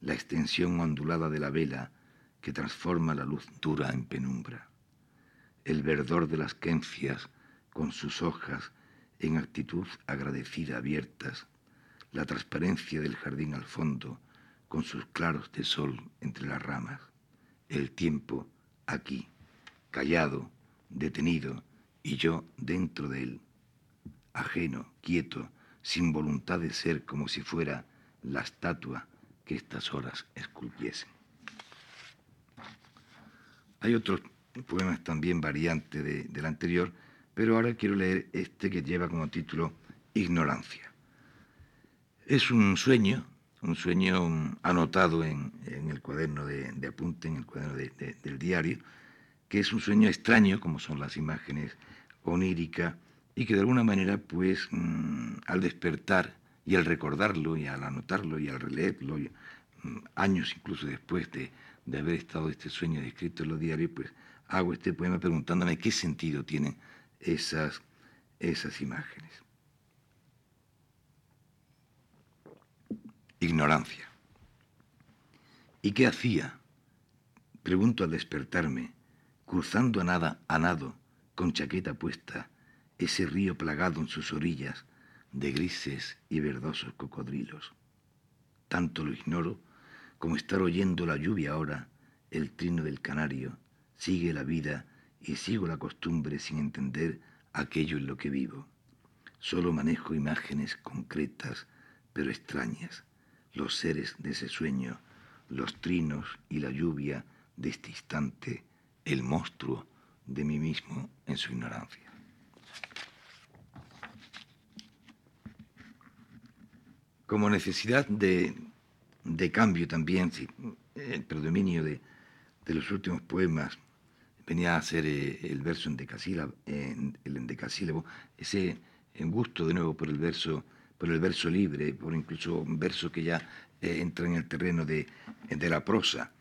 la extensión ondulada de la vela que transforma la luz dura en penumbra, el verdor de las quencias con sus hojas en actitud agradecida abiertas, la transparencia del jardín al fondo con sus claros de sol entre las ramas, el tiempo aquí, callado, detenido, y yo dentro de él, ajeno, quieto, sin voluntad de ser, como si fuera la estatua que estas horas esculpiesen. Hay otros poemas también variantes de, del anterior, pero ahora quiero leer este que lleva como título Ignorancia. Es un sueño, un sueño anotado en, en el cuaderno de, de apunte, en el cuaderno de, de, del diario, que es un sueño extraño, como son las imágenes, onírica, y que de alguna manera, pues, mmm, al despertar y al recordarlo y al anotarlo y al releerlo, y, mmm, años incluso después de, de haber estado este sueño descrito en los diarios, pues hago este poema preguntándome qué sentido tienen esas, esas imágenes. Ignorancia. ¿Y qué hacía? Pregunto al despertarme, cruzando a nada, a nado, con chaqueta puesta, ese río plagado en sus orillas de grises y verdosos cocodrilos. Tanto lo ignoro como estar oyendo la lluvia ahora, el trino del canario. Sigue la vida y sigo la costumbre sin entender aquello en lo que vivo. Solo manejo imágenes concretas, pero extrañas, los seres de ese sueño, los trinos y la lluvia de este instante, el monstruo de mí mismo en su ignorancia. Como necesidad de, de cambio también, sí, el predominio de, de los últimos poemas venía a ser eh, el verso endecasílabo, eh, el endecasílabo, ese gusto de nuevo por el verso, por el verso libre, por incluso un verso que ya eh, entra en el terreno de, de la prosa,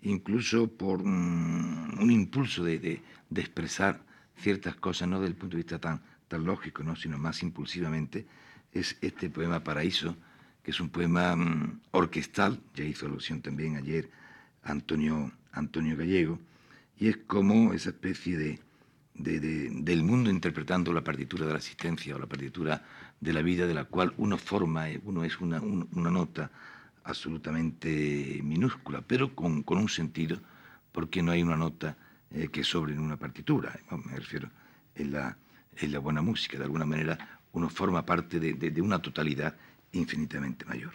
incluso por un, un impulso de, de, de expresar ciertas cosas, no desde el punto de vista tan, tan lógico, ¿no?, sino más impulsivamente, es este poema Paraíso, que es un poema um, orquestal, ya hizo alusión también ayer Antonio, Antonio Gallego, y es como esa especie de, de, de, del mundo interpretando la partitura de la existencia o la partitura de la vida, de la cual uno forma, uno es una, un, una nota absolutamente minúscula, pero con, con un sentido, porque no hay una nota eh, que sobre en una partitura, me refiero en la, en la buena música. De alguna manera uno forma parte de, de, de una totalidad infinitamente mayor.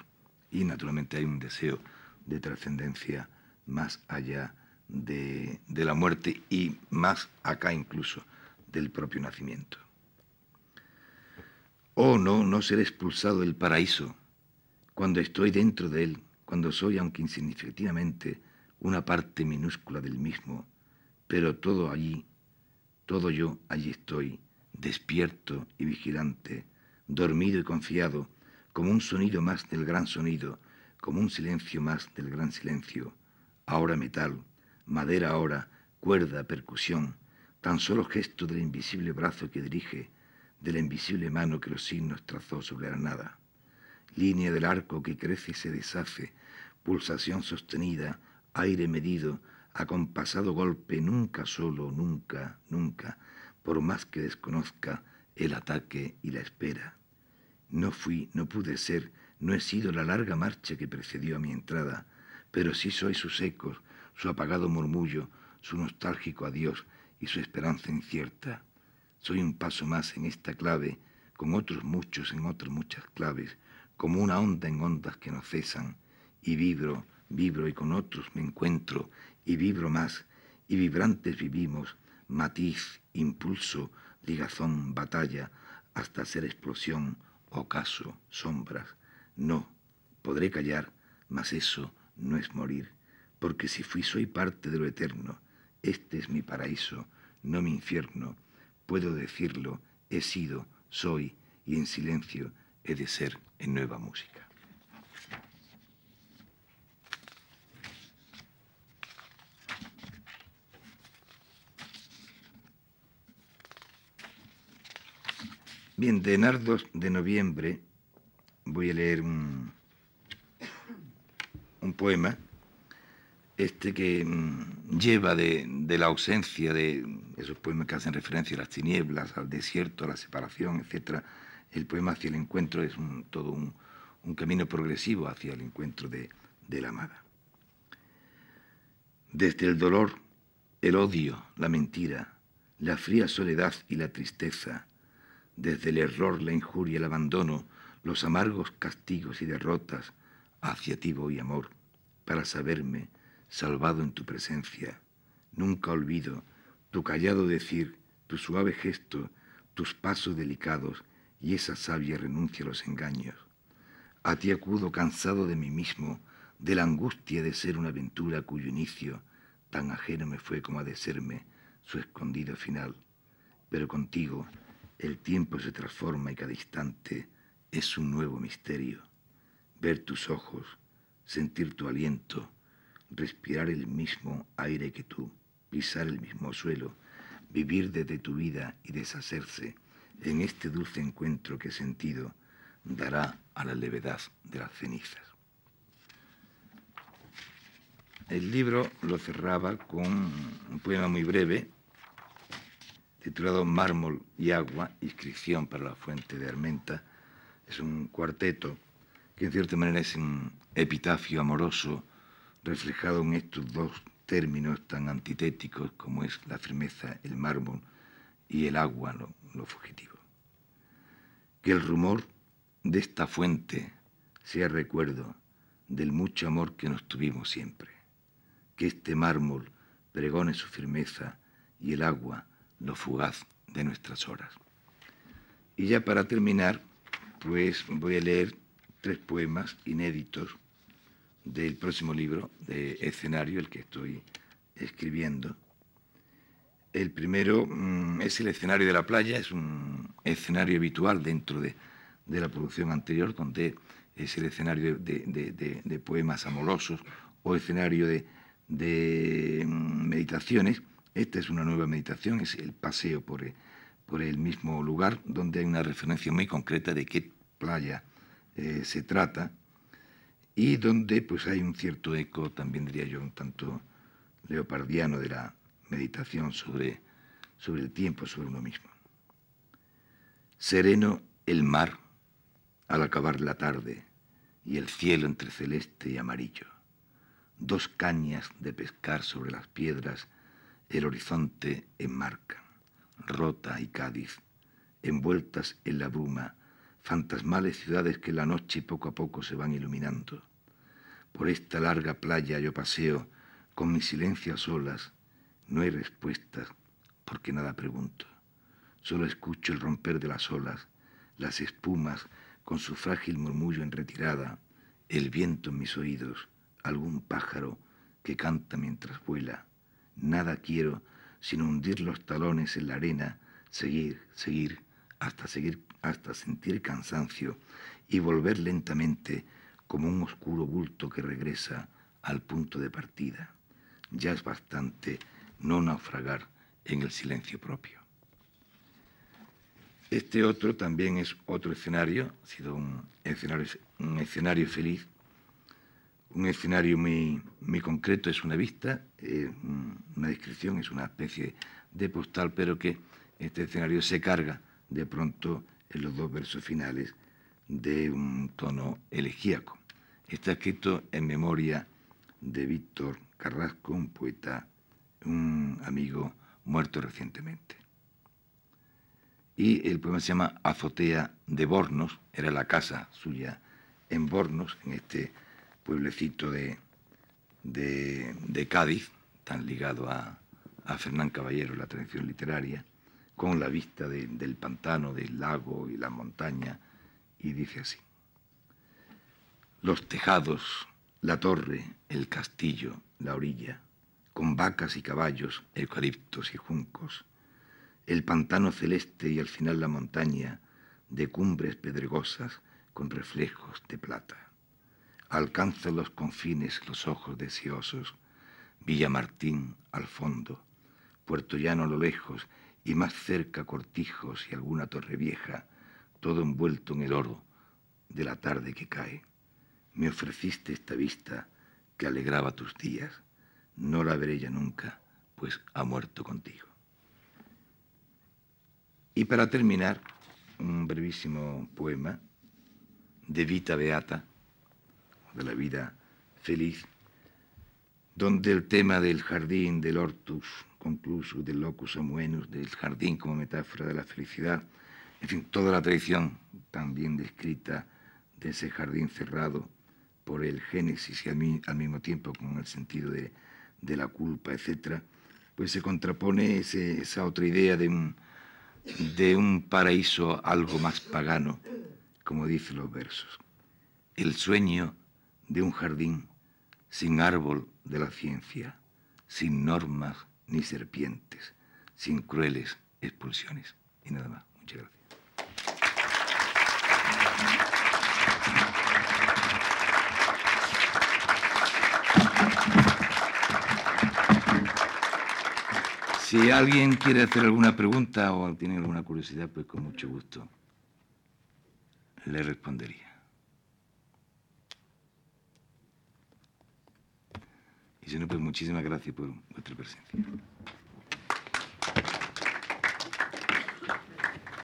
Y naturalmente hay un deseo de trascendencia más allá de, de la muerte y más acá incluso del propio nacimiento. Oh, no, no seré expulsado del paraíso, cuando estoy dentro de él, cuando soy, aunque insignificativamente, una parte minúscula del mismo, pero todo allí, todo yo allí estoy, despierto y vigilante, dormido y confiado, como un sonido más del gran sonido, como un silencio más del gran silencio, ahora metal, madera ahora, cuerda, percusión, tan solo gesto del invisible brazo que dirige, de la invisible mano que los signos trazó sobre la nada. Línea del arco que crece y se deshace, pulsación sostenida, aire medido, acompasado golpe, nunca solo, nunca, nunca, por más que desconozca el ataque y la espera. No fui, no pude ser, no he sido la larga marcha que precedió a mi entrada, pero sí soy sus ecos, su apagado murmullo, su nostálgico adiós y su esperanza incierta. Soy un paso más en esta clave, con otros muchos en otras muchas claves, como una onda en ondas que no cesan, y vibro, vibro, y con otros me encuentro, y vibro más, y vibrantes vivimos, matiz, impulso, ligazón, batalla, hasta ser explosión, ocaso, sombras. No, podré callar, mas eso no es morir, porque si fui soy parte de lo eterno, este es mi paraíso, no mi infierno, puedo decirlo, he sido, soy, y en silencio he de ser en nueva música. Bien, de Nardos de noviembre voy a leer un, un poema, este que um, lleva de, de la ausencia de esos poemas que hacen referencia a las tinieblas, al desierto, a la separación, etcétera. El poema hacia el encuentro es un, todo un, un camino progresivo hacia el encuentro de, de la amada. Desde el dolor, el odio, la mentira, la fría soledad y la tristeza, desde el error, la injuria, el abandono, los amargos castigos y derrotas, hacia ti voy, amor, para saberme salvado en tu presencia. nunca olvido tu callado decir, tu suave gesto, tus pasos delicados y esa sabia renuncia a los engaños. A ti acudo cansado de mí mismo, de la angustia de ser una aventura cuyo inicio tan ajeno me fue como ha de serme su escondido final. Pero contigo el tiempo se transforma y cada instante es un nuevo misterio. Ver tus ojos, sentir tu aliento, respirar el mismo aire que tú, pisar el mismo suelo, vivir desde tu vida y deshacerse en este dulce encuentro que sentido dará a la levedad de las cenizas. El libro lo cerraba con un poema muy breve titulado Mármol y agua, inscripción para la fuente de Armenta. Es un cuarteto que en cierta manera es un epitafio amoroso reflejado en estos dos términos tan antitéticos como es la firmeza, el mármol, y el agua, lo, lo fugitivo. Que el rumor de esta fuente sea recuerdo del mucho amor que nos tuvimos siempre. Que este mármol pregone su firmeza y el agua, lo fugaz de nuestras horas. Y ya para terminar, pues voy a leer tres poemas inéditos del próximo libro de escenario, el que estoy escribiendo. El primero mmm, es el escenario de la playa, es un escenario habitual dentro de, de la producción anterior, donde es el escenario de, de, de, de poemas amorosos o escenario de, de mmm, meditaciones. Esta es una nueva meditación, es el paseo por, por el mismo lugar, donde hay una referencia muy concreta de qué playa eh, se trata y donde pues, hay un cierto eco, también diría yo, un tanto leopardiano de la meditación sobre, sobre el tiempo, sobre uno mismo. Sereno el mar al acabar la tarde y el cielo entre celeste y amarillo. Dos cañas de pescar sobre las piedras. El horizonte enmarcan, Rota y Cádiz, envueltas en la bruma, fantasmales ciudades que en la noche poco a poco se van iluminando. Por esta larga playa yo paseo con mi silencio a solas, no hay respuestas porque nada pregunto. Solo escucho el romper de las olas, las espumas con su frágil murmullo en retirada, el viento en mis oídos, algún pájaro que canta mientras vuela. Nada quiero sino hundir los talones en la arena, seguir, seguir, hasta seguir, hasta sentir cansancio y volver lentamente como un oscuro bulto que regresa al punto de partida. Ya es bastante no naufragar en el silencio propio. Este otro también es otro escenario, ha sido un escenario, un escenario feliz, un escenario muy, muy concreto, es una vista, eh, una descripción, es una especie de postal, pero que este escenario se carga de pronto en los dos versos finales de un tono elegíaco. Está escrito en memoria de Víctor Carrasco, un poeta, un amigo muerto recientemente. Y el poema se llama Azotea de Bornos, era la casa suya en Bornos, en este pueblecito de, de, de Cádiz, tan ligado a, a Fernán Caballero, la tradición literaria, con la vista de, del pantano, del lago y la montaña, y dice así. Los tejados, la torre, el castillo, la orilla, con vacas y caballos, eucaliptos y juncos, el pantano celeste y al final la montaña, de cumbres pedregosas con reflejos de plata. Alcanza los confines los ojos deseosos, Villamartín al fondo, Puerto Llano a lo lejos, y más cerca cortijos y alguna torre vieja, todo envuelto en el oro de la tarde que cae. Me ofreciste esta vista que alegraba tus días, no la veré ya nunca, pues ha muerto contigo. Y para terminar, un brevísimo poema de Vita Beata, de la vida feliz, donde el tema del jardín, del hortus conclusus, del locus amoenus, del jardín como metáfora de la felicidad, en fin, toda la tradición también descrita de ese jardín cerrado por el Génesis y al, al mismo tiempo con el sentido de, de la culpa, etcétera, pues se contrapone ese, esa otra idea de un, de un paraíso algo más pagano, como dicen los versos. El sueño de un jardín sin árbol de la ciencia, sin normas ni serpientes, sin crueles expulsiones. Y nada más. Muchas gracias. Si alguien quiere hacer alguna pregunta o tiene alguna curiosidad, pues con mucho gusto le respondería. Y si no, pues muchísimas gracias por vuestra presencia.